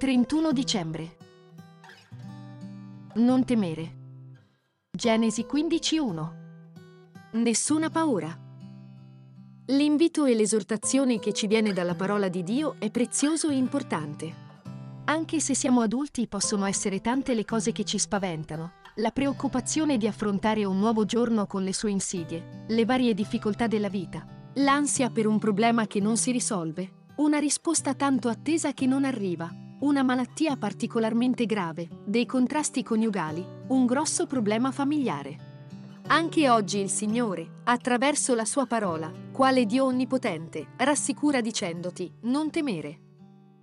«31 dicembre. Non temere. Genesi 15:1. Nessuna paura». L'invito e l'esortazione che ci viene dalla parola di Dio è prezioso e importante. Anche se siamo adulti, possono essere tante le cose che ci spaventano. La preoccupazione di affrontare un nuovo giorno con le sue insidie, le varie difficoltà della vita, l'ansia per un problema che non si risolve, una risposta tanto attesa che non arriva, una malattia particolarmente grave, dei contrasti coniugali, un grosso problema familiare. Anche oggi il Signore, attraverso la sua parola, quale Dio onnipotente, rassicura dicendoti: non temere.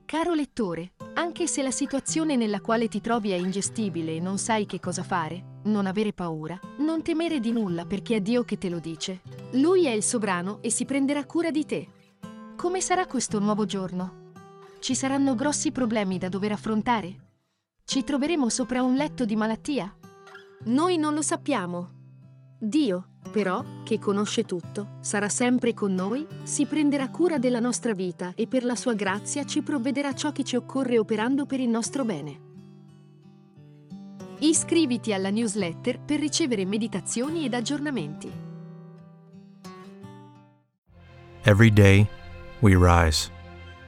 Caro lettore, anche se la situazione nella quale ti trovi è ingestibile e non sai che cosa fare, non avere paura, non temere di nulla, perché è Dio che te lo dice. Lui è il sovrano e si prenderà cura di te. Come sarà questo nuovo giorno? Ci saranno grossi problemi da dover affrontare? Ci troveremo sopra un letto di malattia? Noi non lo sappiamo. Dio, però, che conosce tutto, sarà sempre con noi, si prenderà cura della nostra vita e per la sua grazia ci provvederà ciò che ci occorre operando per il nostro bene. Iscriviti alla newsletter per ricevere meditazioni ed aggiornamenti. Every day we rise,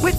With